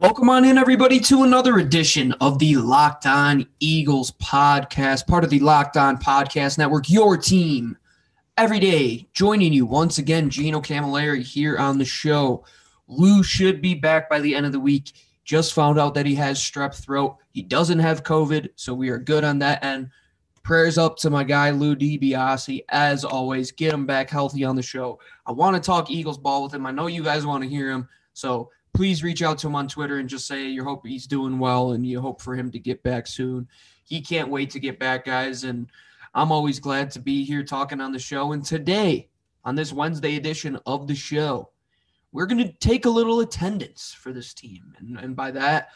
Welcome on in, everybody, to another edition of the Locked On Eagles podcast, part of the Locked On Podcast Network, your team every day. Joining you once again, Gino Camilleri here on the show. Lou should be back by the end of the week. Just found out that he has strep throat. He doesn't have COVID, so we are good on that end. Prayers up to my guy, Lou DiBiase, as always. Get him back healthy on the show. I want to talk Eagles ball with him. I know you guys want to hear him, so please reach out to him on Twitter and just say you hope he's doing well and you hope for him to get back soon. He can't wait to get back, guys, and I'm always glad to be here talking on the show. And today, on this Wednesday edition of the show, we're going to take a little attendance for this team. And by that,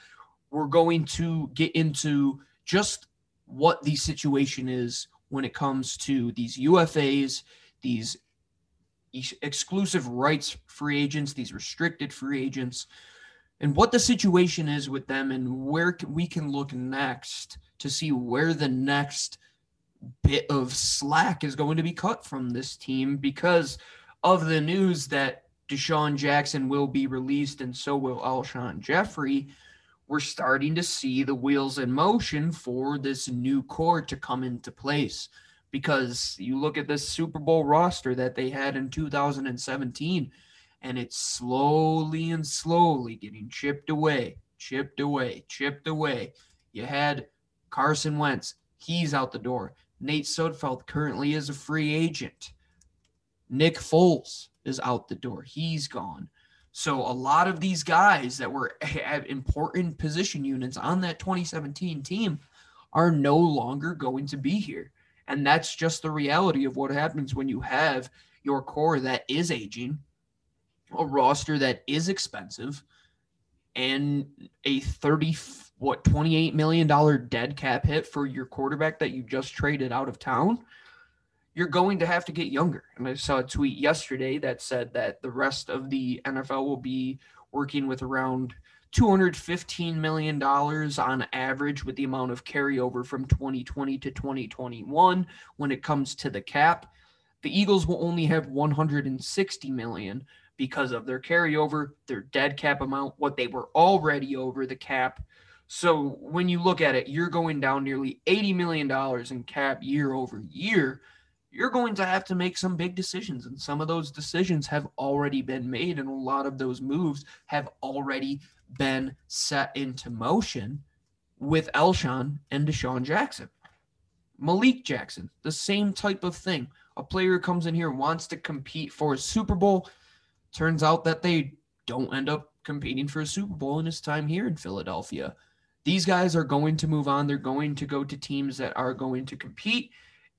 we're going to get into just what the situation is when it comes to these UFAs, these exclusive rights free agents, these restricted free agents, and what the situation is with them and where we can look next to see where the next bit of slack is going to be cut from this team because of the news that DeSean Jackson will be released and so will Alshon Jeffery. We're starting to see the wheels in motion for this new core to come into place. Because you look at this Super Bowl roster that they had in 2017, and it's slowly and slowly getting chipped away. You had Carson Wentz. He's out the door. Nate Sudfeld currently is a free agent. Nick Foles is out the door. He's gone. So a lot of these guys that were at important position units on that 2017 team are no longer going to be here. And that's just the reality of what happens when you have your core that is aging, a roster that is expensive, and a $28 million dead cap hit for your quarterback that you just traded out of town. You're going to have to get younger. And I saw a tweet yesterday that said that the rest of the NFL will be working with around $215 million on average with the amount of carryover from 2020 to 2021. When it comes to the cap, the Eagles will only have $160 million because of their carryover, their dead cap amount, what they were already over the cap. So when you look at it, you're going down nearly $80 million in cap year over year. You're going to have to make some big decisions, and some of those decisions have already been made, and a lot of those moves have already been set into motion with Alshon and DeSean Jackson. Malik Jackson, the same type of thing. A player comes in here, wants to compete for a Super Bowl. Turns out that they don't end up competing for a Super Bowl in his time here in Philadelphia. These guys are going to move on. They're going to go to teams that are going to compete,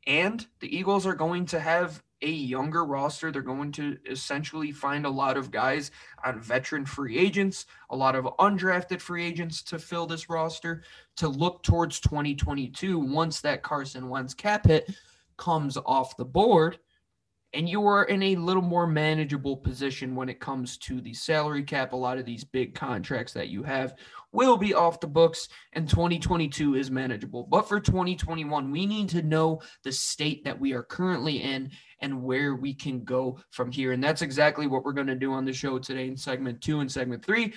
and the Eagles are going to have a younger roster. They're going to essentially find a lot of guys on veteran free agents, a lot of undrafted free agents to fill this roster to look towards 2022 once that Carson Wentz cap hit comes off the board. And you are in a little more manageable position when it comes to the salary cap. A lot of these big contracts that you have will be off the books, and 2022 is manageable. But for 2021, we need to know the state that we are currently in and where we can go from here. And that's exactly what we're going to do on the show today in segment 2 and segment 3.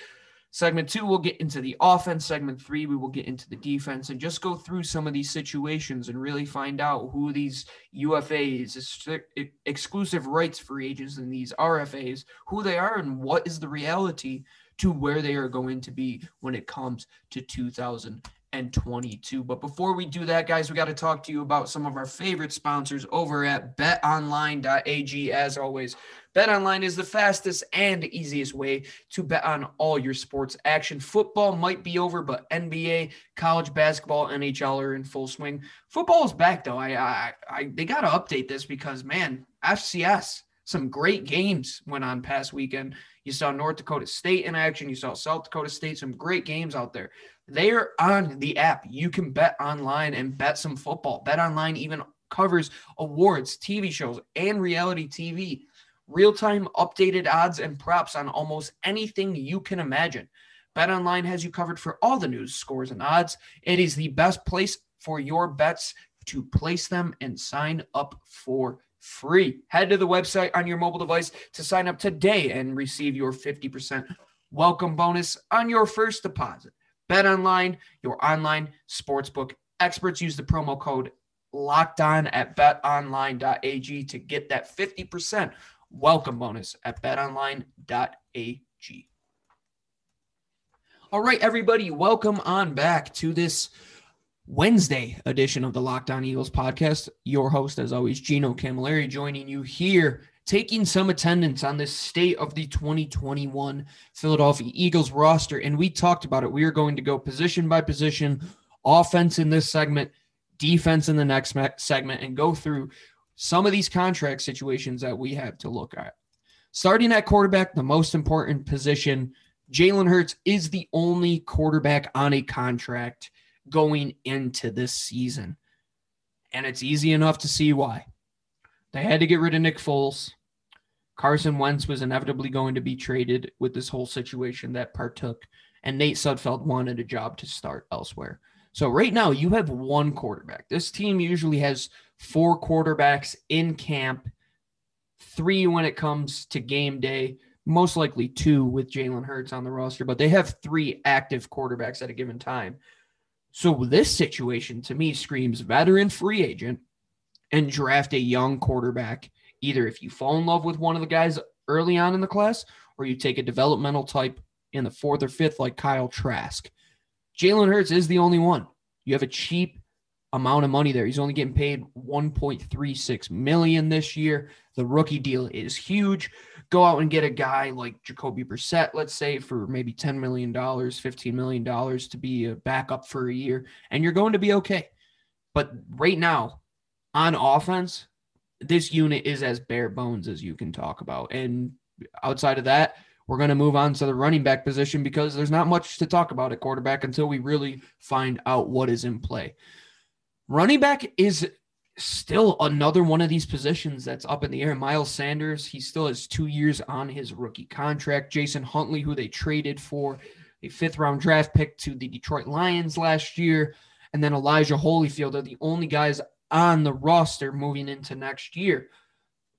Segment 2, we'll get into the offense. Segment 3, we will get into the defense and just go through some of these situations and really find out who these UFAs, exclusive rights free agents, and these RFAs, who they are and what is the reality to where they are going to be when it comes to 2022. But before we do that, guys, we got to talk to you about some of our favorite sponsors over at betonline.ag. As always, BetOnline is the fastest and easiest way to bet on all your sports action. Football might be over, but NBA, college basketball, NHL are in full swing. Football is back, though. They got to update this because, man, FCS, some great games went on past weekend. You saw North Dakota State in action. You saw South Dakota State, some great games out there. They are on the app. You can bet online and bet some football. BetOnline even covers awards, TV shows, and reality TV. Real-time updated odds and props on almost anything you can imagine. BetOnline has you covered for all the news, scores, and odds. It is the best place for your bets to place them and sign up for free. Head to the website on your mobile device to sign up today and receive your 50% welcome bonus on your first deposit. BetOnline, your online sportsbook experts. Use the promo code LOCKEDON at betonline.ag to get that 50% welcome bonus at betonline.ag. All right, everybody, welcome on back to this Wednesday edition of the Locked On Eagles podcast. Your host, as always, Gino Camilleri, joining you here, taking some attendance on this state of the 2021 Philadelphia Eagles roster. And we talked about it. We are going to go position by position, offense in this segment, defense in the next segment, and go through some of these contract situations that we have to look at. Starting at quarterback, the most important position, Jalen Hurts is the only quarterback on a contract going into this season. And it's easy enough to see why. They had to get rid of Nick Foles. Carson Wentz was inevitably going to be traded with this whole situation that partook, and Nate Sudfeld wanted a job to start elsewhere. So right now you have one quarterback. This team usually has four quarterbacks in camp, three when it comes to game day, most likely two with Jalen Hurts on the roster, but they have three active quarterbacks at a given time. So this situation to me screams veteran free agent and draft a young quarterback. Either if you fall in love with one of the guys early on in the class, or you take a developmental type in the fourth or fifth, like Kyle Trask. Jalen Hurts is the only one. You have a cheap amount of money there. He's only getting paid $1.36 million this year. The rookie deal is huge. Go out and get a guy like Jacoby Brissett, let's say, for maybe $10 million, $15 million to be a backup for a year, and you're going to be okay. But right now, on offense, this unit is as bare bones as you can talk about. And outside of that, we're going to move on to the running back position because there's not much to talk about at quarterback until we really find out what is in play. Running back is still another one of these positions that's up in the air. Miles Sanders, he still has 2 years on his rookie contract. Jason Huntley, who they traded for a fifth-round draft pick to the Detroit Lions last year, and then Elijah Holyfield are the only guys on the roster moving into next year.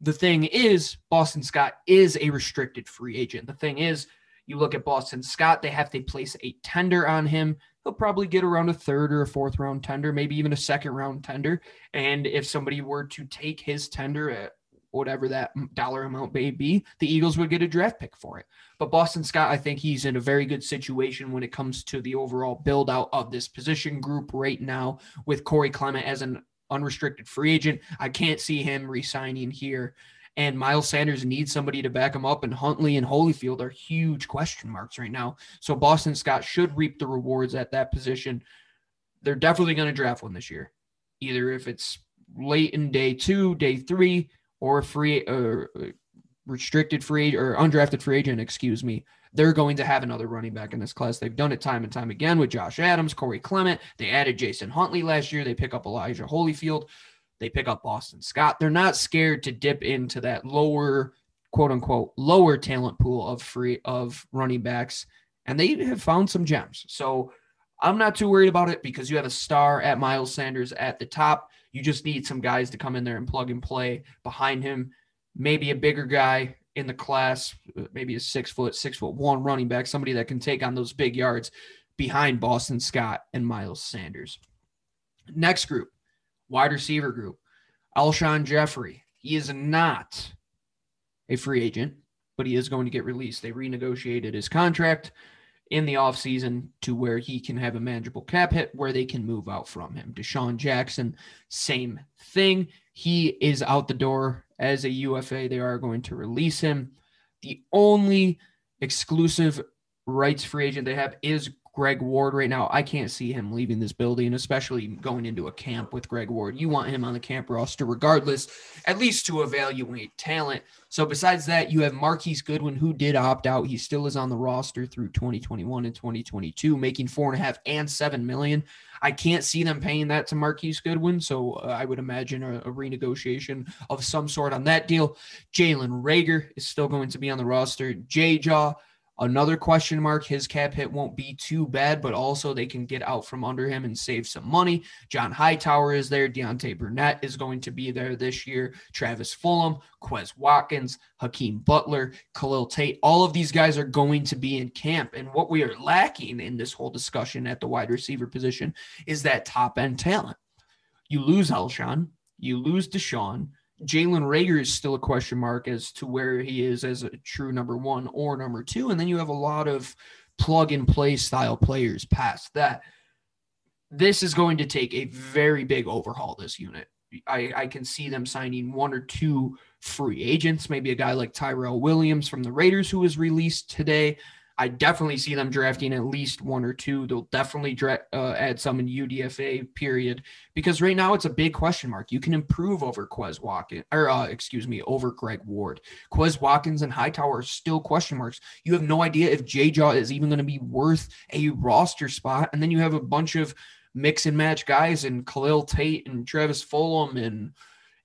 The thing is, Boston Scott is a restricted free agent. The thing is, you look at Boston Scott, they have to place a tender on him. He'll probably get around a third or a fourth round tender, maybe even a second round tender. And if somebody were to take his tender at whatever that dollar amount may be, the Eagles would get a draft pick for it. But Boston Scott, I think he's in a very good situation when it comes to the overall build out of this position group right now with Corey Clement as an unrestricted free agent. I can't see him re-signing here. And Miles Sanders needs somebody to back him up, and Huntley and Holyfield are huge question marks right now. So Boston Scott should reap the rewards at that position. They're definitely going to draft one this year, either if it's late in day two, day three, or undrafted free agent, They're going to have another running back in this class. They've done it time and time again with Josh Adams, Corey Clement. They added Jason Huntley last year. They pick up Elijah Holyfield. They pick up Boston Scott. They're not scared to dip into that lower, quote unquote, lower talent pool of running backs. And they have found some gems. So I'm not too worried about it because you have a star at Miles Sanders at the top. You just need some guys to come in there and plug and play behind him. Maybe a bigger guy in the class, maybe a 6'1" running back, somebody that can take on those big yards behind Boston Scott and Miles Sanders. Next group, wide receiver group, Alshon Jeffery. He is not a free agent, but he is going to get released. They renegotiated his contract in the offseason to where he can have a manageable cap hit where they can move out from him. DeSean Jackson, same thing. He is out the door as a UFA. They are going to release him. The only exclusive rights free agent they have is Greg Ward right now. I can't see him leaving this building, especially going into a camp with Greg Ward. You want him on the camp roster regardless, at least to evaluate talent. So besides that, you have Marquise Goodwin, who did opt out. He still is on the roster through 2021 and 2022, making $4.5 and $7 million. I can't see them paying that to Marquise Goodwin. So I would imagine a renegotiation of some sort on that deal. Jalen Rager is still going to be on the roster. J-Jaw, Another question mark, his cap hit won't be too bad, but also they can get out from under him and save some money. John Hightower is there. Deontay Burnett is going to be there this year. Travis Fulham, Quez Watkins, Hakeem Butler, Khalil Tate. All of these guys are going to be in camp. And what we are lacking in this whole discussion at the wide receiver position is that top-end talent. You lose Alshon. You lose DeSean. Jalen Rager is still a question mark as to where he is as a true number one or number two. And then you have a lot of plug-and-play style players past that. This is going to take a very big overhaul, this unit. I can see them signing one or two free agents, maybe a guy like Tyrell Williams from the Raiders who was released today. I definitely see them drafting at least one or two. They'll definitely add some in UDFA period, because right now it's a big question mark. You can improve over Quez Watkins, or over Greg Ward. Quez Watkins and Hightower are still question marks. You have no idea if J-Jaw is even going to be worth a roster spot. And then you have a bunch of mix and match guys and Khalil Tate and Travis Fulham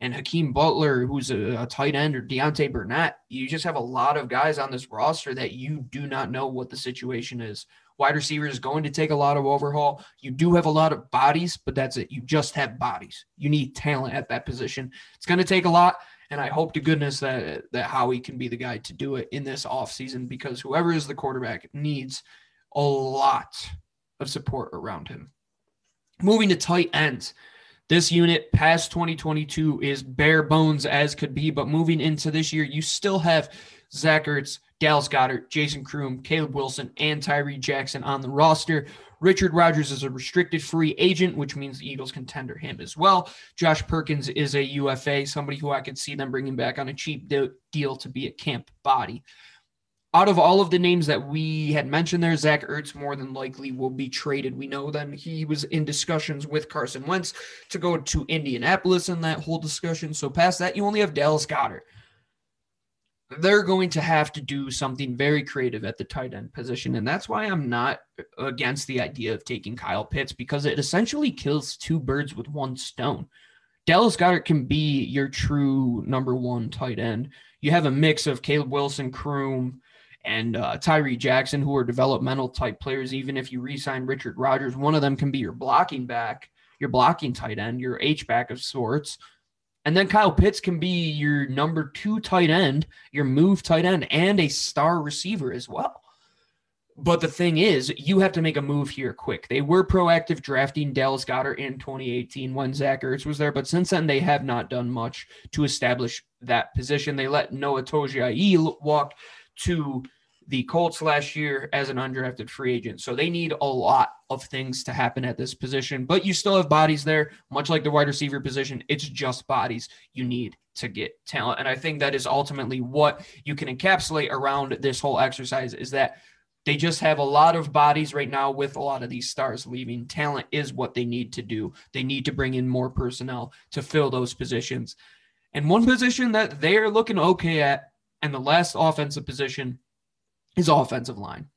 and Hakeem Butler, who's a tight end, or Deontay Burnett. You just have a lot of guys on this roster that you do not know what the situation is. Wide receiver is going to take a lot of overhaul. You do have a lot of bodies, but that's it. You just have bodies. You need talent at that position. It's going to take a lot, and I hope to goodness that Howie can be the guy to do it in this offseason, because whoever is the quarterback needs a lot of support around him. Moving to tight ends. This unit past 2022 is bare bones as could be, but moving into this year, you still have Zach Ertz, Dallas Goedert, Jason Kroom, Caleb Wilson, and Tyree Jackson on the roster. Richard Rodgers is a restricted free agent, which means the Eagles can tender him as well. Josh Perkins is a UFA, somebody who I could see them bringing back on a cheap deal to be a camp body. Out of all of the names that we had mentioned there, Zach Ertz more than likely will be traded. We know that he was in discussions with Carson Wentz to go to Indianapolis in that whole discussion. So past that, you only have Dallas Goedert. They're going to have to do something very creative at the tight end position, and that's why I'm not against the idea of taking Kyle Pitts, because it essentially kills two birds with one stone. Dallas Goedert can be your true number one tight end. You have a mix of Caleb Wilson, Kroom, and Tyree Jackson, who are developmental type players. Even if you re-sign Richard Rodgers, one of them can be your blocking back, your blocking tight end, your H-back of sorts. And then Kyle Pitts can be your number two tight end, your move tight end, and a star receiver as well. But the thing is, you have to make a move here quick. They were proactive drafting Dallas Goedert in 2018 when Zach Ertz was there, but since then they have not done much to establish that position. They let Noah Togiai walk to the Colts last year as an undrafted free agent. So they need a lot of things to happen at this position, but you still have bodies there. Much like the wide receiver position, it's just bodies. You need to get talent. And I think that is ultimately what you can encapsulate around this whole exercise, is that they just have a lot of bodies right now with a lot of these stars leaving. Talent is what they need to do. They need to bring in more personnel to fill those positions. And one position that they're looking okay at, and the last offensive position, is offensive line.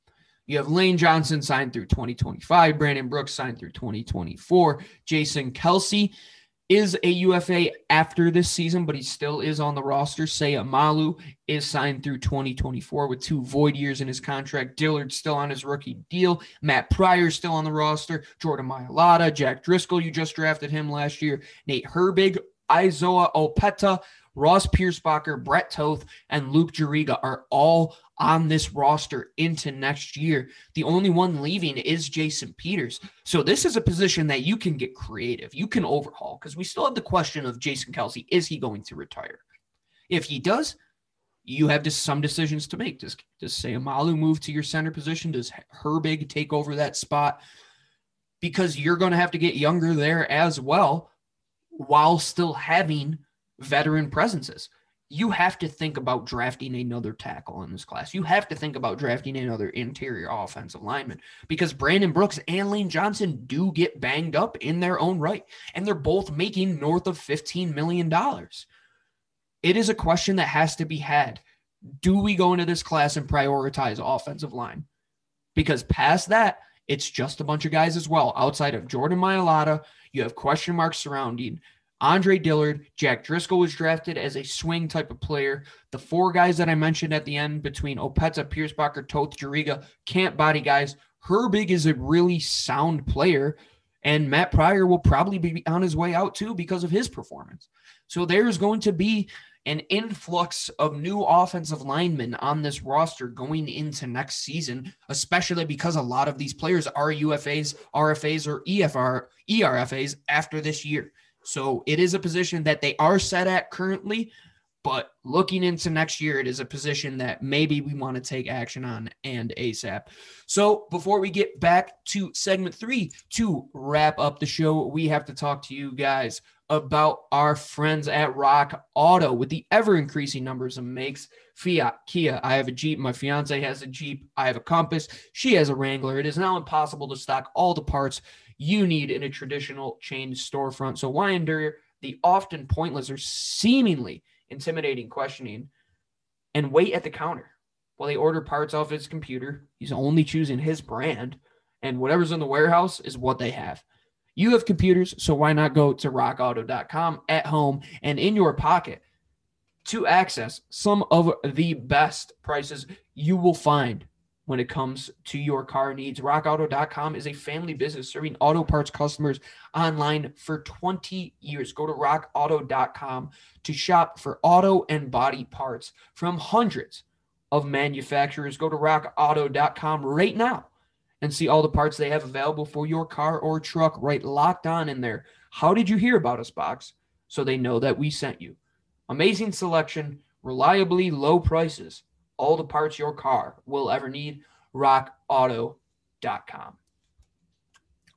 You have Lane Johnson signed through 2025. Brandon Brooks signed through 2024. Jason Kelce is a UFA after this season, but he still is on the roster. Seyi Amalu is signed through 2024 with 2 void years in his contract. Dillard's still on his rookie deal. Matt Pryor still on the roster. Jordan Mailata, Jack Driscoll, you just drafted him last year. Nate Herbig, Izoa Opeta, Ross Piersbacher, Brett Toth, and Luke Juriga are all on this roster into next year. The only one leaving is Jason Peters. So this is a position that you can get creative. You can overhaul, because we still have the question of Jason Kelce. Is he going to retire? If he does, you have some decisions to make. Does Seyi Amalu move to your center position? Does Herbig take over that spot? Because you're going to have to get younger there as well, while still having veteran presences. You have to think about drafting another tackle in this class. You have to think about drafting another interior offensive lineman, because Brandon Brooks and Lane Johnson do get banged up in their own right, and they're both making north of $15 million. It is a question that has to be had. Do we go into this class and prioritize offensive line? Because past that, it's just a bunch of guys as well. Outside of Jordan Mailata, you have question marks surrounding Andre Dillard, Jack Driscoll was drafted as a swing type of player. The four guys that I mentioned at the end between Opeta, Piercebacher, Toth, Juriga, can't body guys. Herbig is a really sound player, and Matt Pryor will probably be on his way out too because of his performance. So there's going to be an influx of new offensive linemen on this roster going into next season, especially because a lot of these players are UFAs, RFAs, or ERFAs after this year. So it is a position that they are set at currently, but looking into next year, it is a position that maybe we want to take action on and ASAP. So before we get back to segment 3 to wrap up the show, we have to talk to you guys about our friends at Rock Auto. With the ever-increasing numbers of makes, Fiat, Kia, I have a Jeep, my fiance has a Jeep, I have a Compass, she has a Wrangler. It is now impossible to stock all the parts you need in a traditional chain storefront. So why endure the often pointless or seemingly intimidating questioning and wait at the counter while they order parts off his computer? He's only choosing his brand, and whatever's in the warehouse is what they have. You have computers, so why not go to rockauto.com at home and in your pocket to access some of the best prices you will find when it comes to your car needs. Rockauto.com is a family business serving auto parts customers online for 20 years. Go to rockauto.com to shop for auto and body parts from hundreds of manufacturers. Go to rockauto.com right now and see all the parts they have available for your car or truck, right locked on in there. How did you hear about us, box? So they know that we sent you. Amazing selection, reliably low prices, all the parts your car will ever need. RockAuto.com.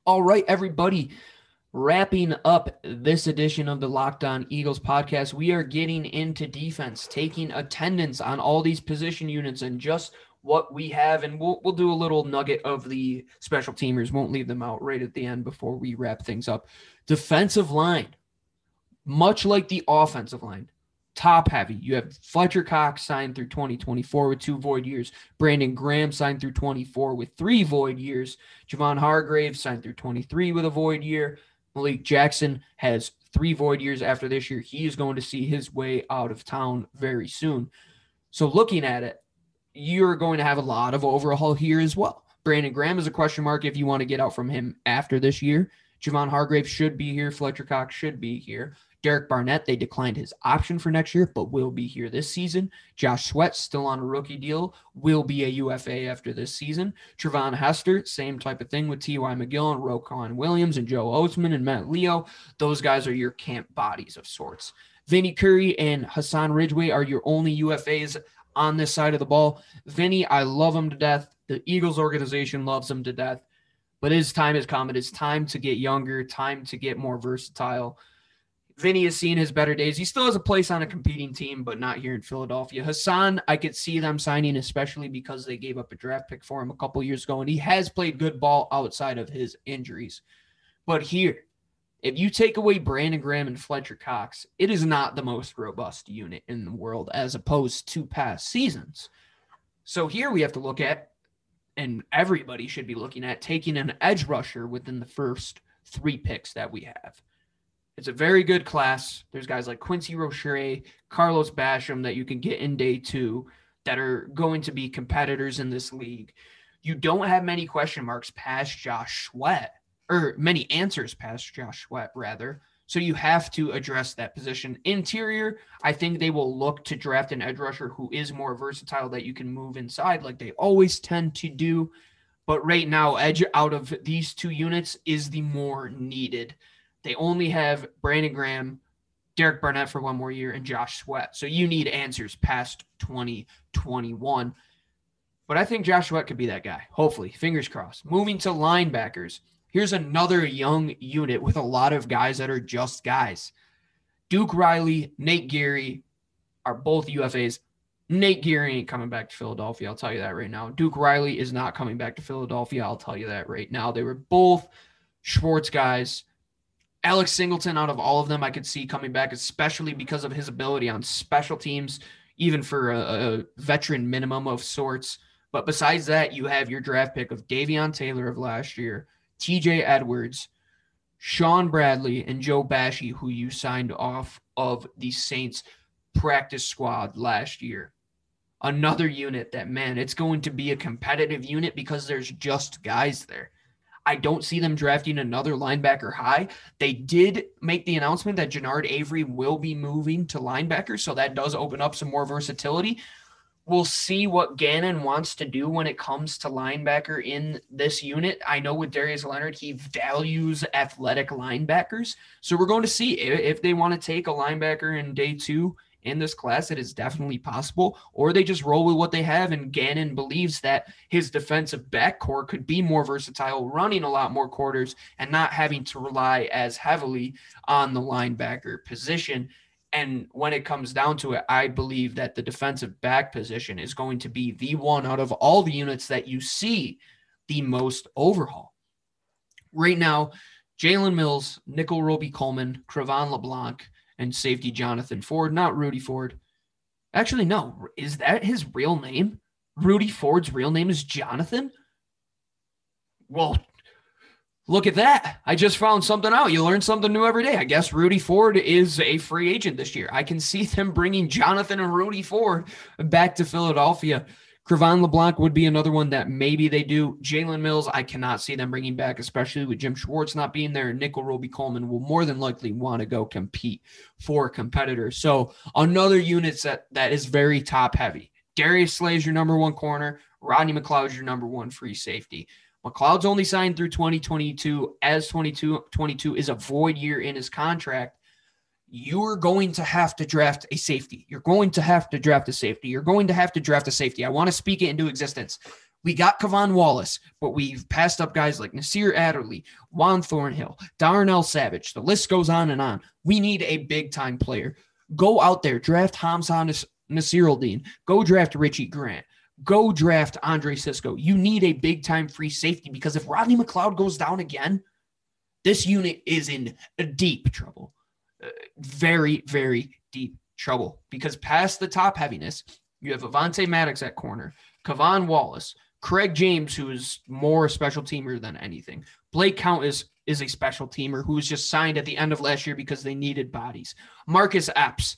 All right, everybody, wrapping up this edition of the Locked On Eagles podcast, we are getting into defense, taking attendance on all these position units and just what we have, and we'll do a little nugget of the special teamers. Won't leave them out right at the end before we wrap things up. Defensive line, much like the offensive line, top heavy. You have Fletcher Cox signed through 2024 with 2 void years. Brandon Graham signed through 24 with 3 void years. Javon Hargrave signed through 23 with a void year. Malik Jackson has 3 void years after this year. He is going to see his way out of town very soon. So looking at it, you're going to have a lot of overhaul here as well. Brandon Graham is a question mark if you want to get out from him after this year. Javon Hargrave should be here. Fletcher Cox should be here. Derek Barnett, they declined his option for next year, but will be here this season. Josh Sweat, still on a rookie deal, will be a UFA after this season. Trevon Hester, same type of thing with T.Y. McGill and Roquan Williams and Joe Osman and Matt Leo. Those guys are your camp bodies of sorts. Vinnie Curry and Hassan Ridgeway are your only UFAs on this side of the ball. Vinny, I love him to death. The Eagles organization loves him to death. But his time has come. It is time to get younger, time to get more versatile. Vinny has seen his better days. He still has a place on a competing team, but not here in Philadelphia. Hassan, I could see them signing, especially because they gave up a draft pick for him a couple years ago, and he has played good ball outside of his injuries. But here, if you take away Brandon Graham and Fletcher Cox, it is not the most robust unit in the world as opposed to past seasons. So here we have to look at, and everybody should be looking at, taking an edge rusher within the first 3 picks that we have. It's a very good class. There's guys like Quincy Roche, Carlos Basham that you can get in day 2 that are going to be competitors in this league. You don't have many question marks past Josh Sweat. Or many answers past Josh Sweat, rather. So you have to address that position. Interior, I think they will look to draft an edge rusher who is more versatile, that you can move inside like they always tend to do. But right now, edge out of these 2 units is the more needed. They only have Brandon Graham, Derek Barnett for 1 more year, and Josh Sweat. So you need answers past 2021. But I think Josh Sweat could be that guy, hopefully. Fingers crossed. Moving to linebackers. Here's another young unit with a lot of guys that are just guys. Duke Riley, Nate Geary are both UFAs. Nate Geary ain't coming back to Philadelphia. I'll tell you that right now. Duke Riley is not coming back to Philadelphia. I'll tell you that right now. They were both Schwartz guys. Alex Singleton, out of all of them, I could see coming back, especially because of his ability on special teams, even for a veteran minimum of sorts. But besides that, you have your draft pick of Davion Taylor of last year, TJ Edwards, Sean Bradley and Joe Bashy, who you signed off of the Saints practice squad last year. Another unit that, man, it's going to be a competitive unit because there's just guys there. I don't see them drafting another linebacker high. They did make the announcement that Jannard Avery will be moving to linebacker, so that does open up some more versatility. We'll see what Gannon wants to do when it comes to linebacker in this unit. I know with Darius Leonard, he values athletic linebackers. So we're going to see if they want to take a linebacker in day two in this class. It is definitely possible, or they just roll with what they have. And Gannon believes that his defensive back core could be more versatile, running a lot more quarters and not having to rely as heavily on the linebacker position. And when it comes down to it, I believe that the defensive back position is going to be the one out of all the units that you see the most overhaul. Right now, Jalen Mills, nickel Roby Coleman, Crevon LeBlanc, and safety Jonathan Ford, not Rudy Ford. Actually, no. Is that his real name? Rudy Ford's real name is Jonathan? Well, look at that. I just found something out. You learn something new every day. I guess Rudy Ford is a free agent this year. I can see them bringing Jonathan and Rudy Ford back to Philadelphia. Crevon LeBlanc would be another one that maybe they do. Jalen Mills, I cannot see them bringing back, especially with Jim Schwartz not being there. Nickel Roby Coleman will more than likely want to go compete for a competitor. So another unit that is very top-heavy. Darius Slay is your number one corner. Rodney McLeod is your number one free safety. McLeod's only signed through 2022, as 2022 is a void year in his contract. You're going to have to draft a safety. You're going to have to draft a safety. I want to speak it into existence. We got Kevon Wallace, but we've passed up guys like Nasir Adderley, Juan Thornhill, Darnell Savage. The list goes on and on. We need a big-time player. Go out there, draft Hamza Nasiruddin. Go draft Richie Grant. Go draft Andre Sisco. You need a big-time free safety because if Rodney McLeod goes down again, this unit is in deep trouble. Very, very deep trouble because past the top heaviness, you have Avante Maddox at corner, Kevon Wallace, Craig James, who is more a special teamer than anything. Blake Count is a special teamer who was just signed at the end of last year because they needed bodies. Marcus Epps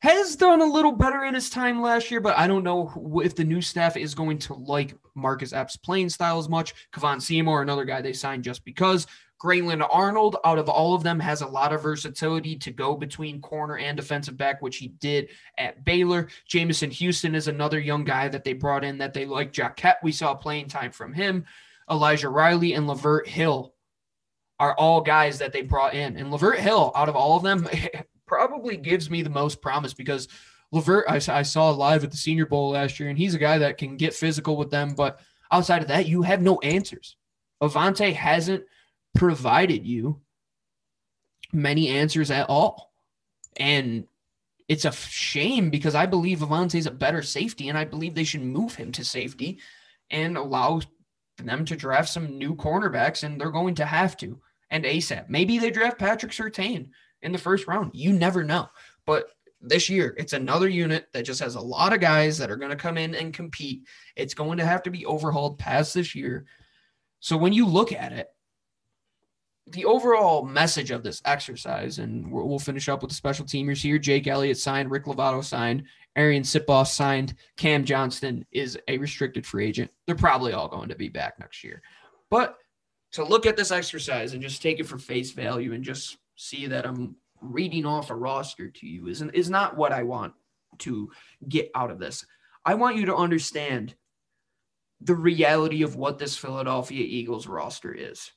has done a little better in his time last year, but I don't know if the new staff is going to like Marcus Epps' playing style as much. Kevon Seymour, another guy they signed just because. Grayland Arnold, out of all of them, has a lot of versatility to go between corner and defensive back, which he did at Baylor. Jamison Houston is another young guy that they brought in that they like. Jaquette, we saw playing time from him. Elijah Riley and LaVert Hill are all guys that they brought in. And LaVert Hill, out of all of them, probably gives me the most promise because LaVert, I saw live at the Senior Bowl last year, and he's a guy that can get physical with them. But outside of that, you have no answers. Avante hasn't provided you many answers at all. And it's a shame because I believe Avante's a better safety, and I believe they should move him to safety and allow them to draft some new cornerbacks, and they're going to have to. And ASAP. Maybe they draft Patrick Surtain in the first round. You never know. But this year, it's another unit that just has a lot of guys that are going to come in and compete. It's going to have to be overhauled past this year. So when you look at it, the overall message of this exercise, and we'll finish up with the special teamers here. Jake Elliott signed, Rick Lovato signed, Arian Sipoff signed, Cam Johnston is a restricted free agent. They're probably all going to be back next year. But to look at this exercise and just take it for face value and just see that I'm reading off a roster to you is not what I want to get out of this. I want you to understand the reality of what this Philadelphia Eagles roster is.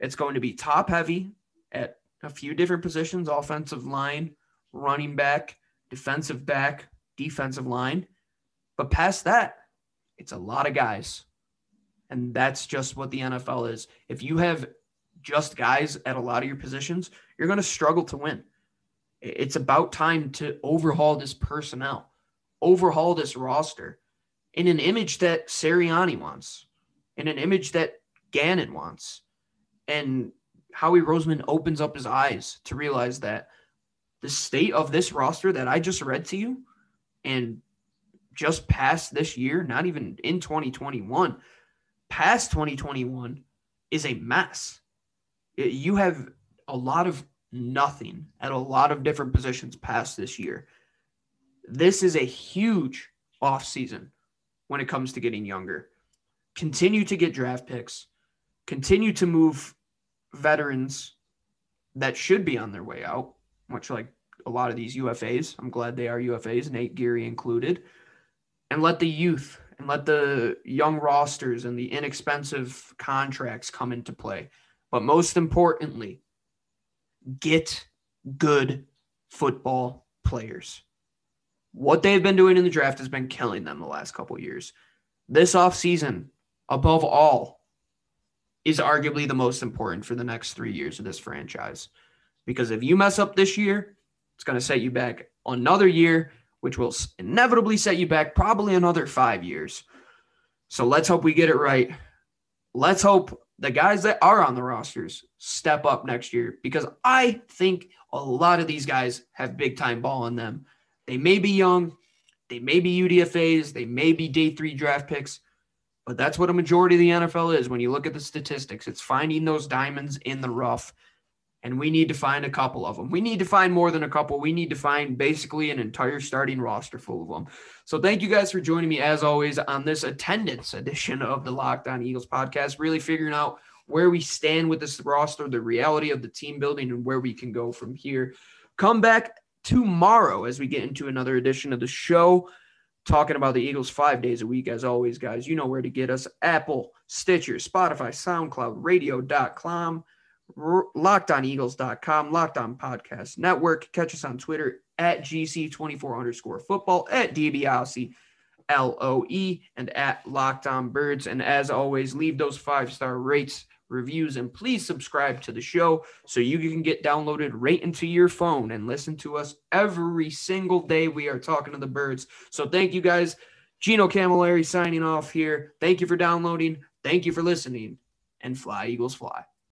It's going to be top heavy at a few different positions, offensive line, running back, defensive line. But past that, it's a lot of guys. And that's just what the NFL is. If you have just guys at a lot of your positions, you're going to struggle to win. It's about time to overhaul this personnel, overhaul this roster in an image that Sirianni wants, in an image that Gannon wants. And Howie Roseman opens up his eyes to realize that the state of this roster that I just read to you and just past this year, not even in 2021, past 2021 is a mess. You have a lot of nothing at a lot of different positions past this year. This is a huge offseason when it comes to getting younger. Continue to get draft picks. Continue to move veterans that should be on their way out, much like a lot of these UFAs. I'm glad they are UFAs, Nate Geary included. And let the youth and let the young rosters and the inexpensive contracts come into play. But most importantly, get good football players. What they've been doing in the draft has been killing them the last couple of years. This offseason, above all, is arguably the most important for the next 3 years of this franchise. Because if you mess up this year, it's going to set you back another year, which will inevitably set you back probably another 5 years. So let's hope we get it right. Let's hope the guys that are on the rosters step up next year, because I think a lot of these guys have big time ball in them. They may be young, they may be UDFAs, they may be day three draft picks, but that's what a majority of the NFL is. When you look at the statistics, it's finding those diamonds in the rough, and we need to find a couple of them. We need to find more than a couple. We need to find basically an entire starting roster full of them. So thank you guys for joining me, as always, on this attendance edition of the Locked On Eagles podcast, really figuring out where we stand with this roster, the reality of the team building, and where we can go from here. Come back tomorrow as we get into another edition of the show, talking about the Eagles 5 days a week. As always, guys, you know where to get us. Apple, Stitcher, Spotify, SoundCloud, radio.com. LockedOnEagles.com, Locked On Podcast Network. Catch us on Twitter at GC24_football, at DBOCLOE, and at Locked On Birds. And as always, leave those 5-star rates, reviews, and please subscribe to the show so you can get downloaded right into your phone and listen to us every single day. We are talking to the birds. So thank you guys. Gino Camilleri signing off here. Thank you for downloading. Thank you for listening. And fly, Eagles, fly.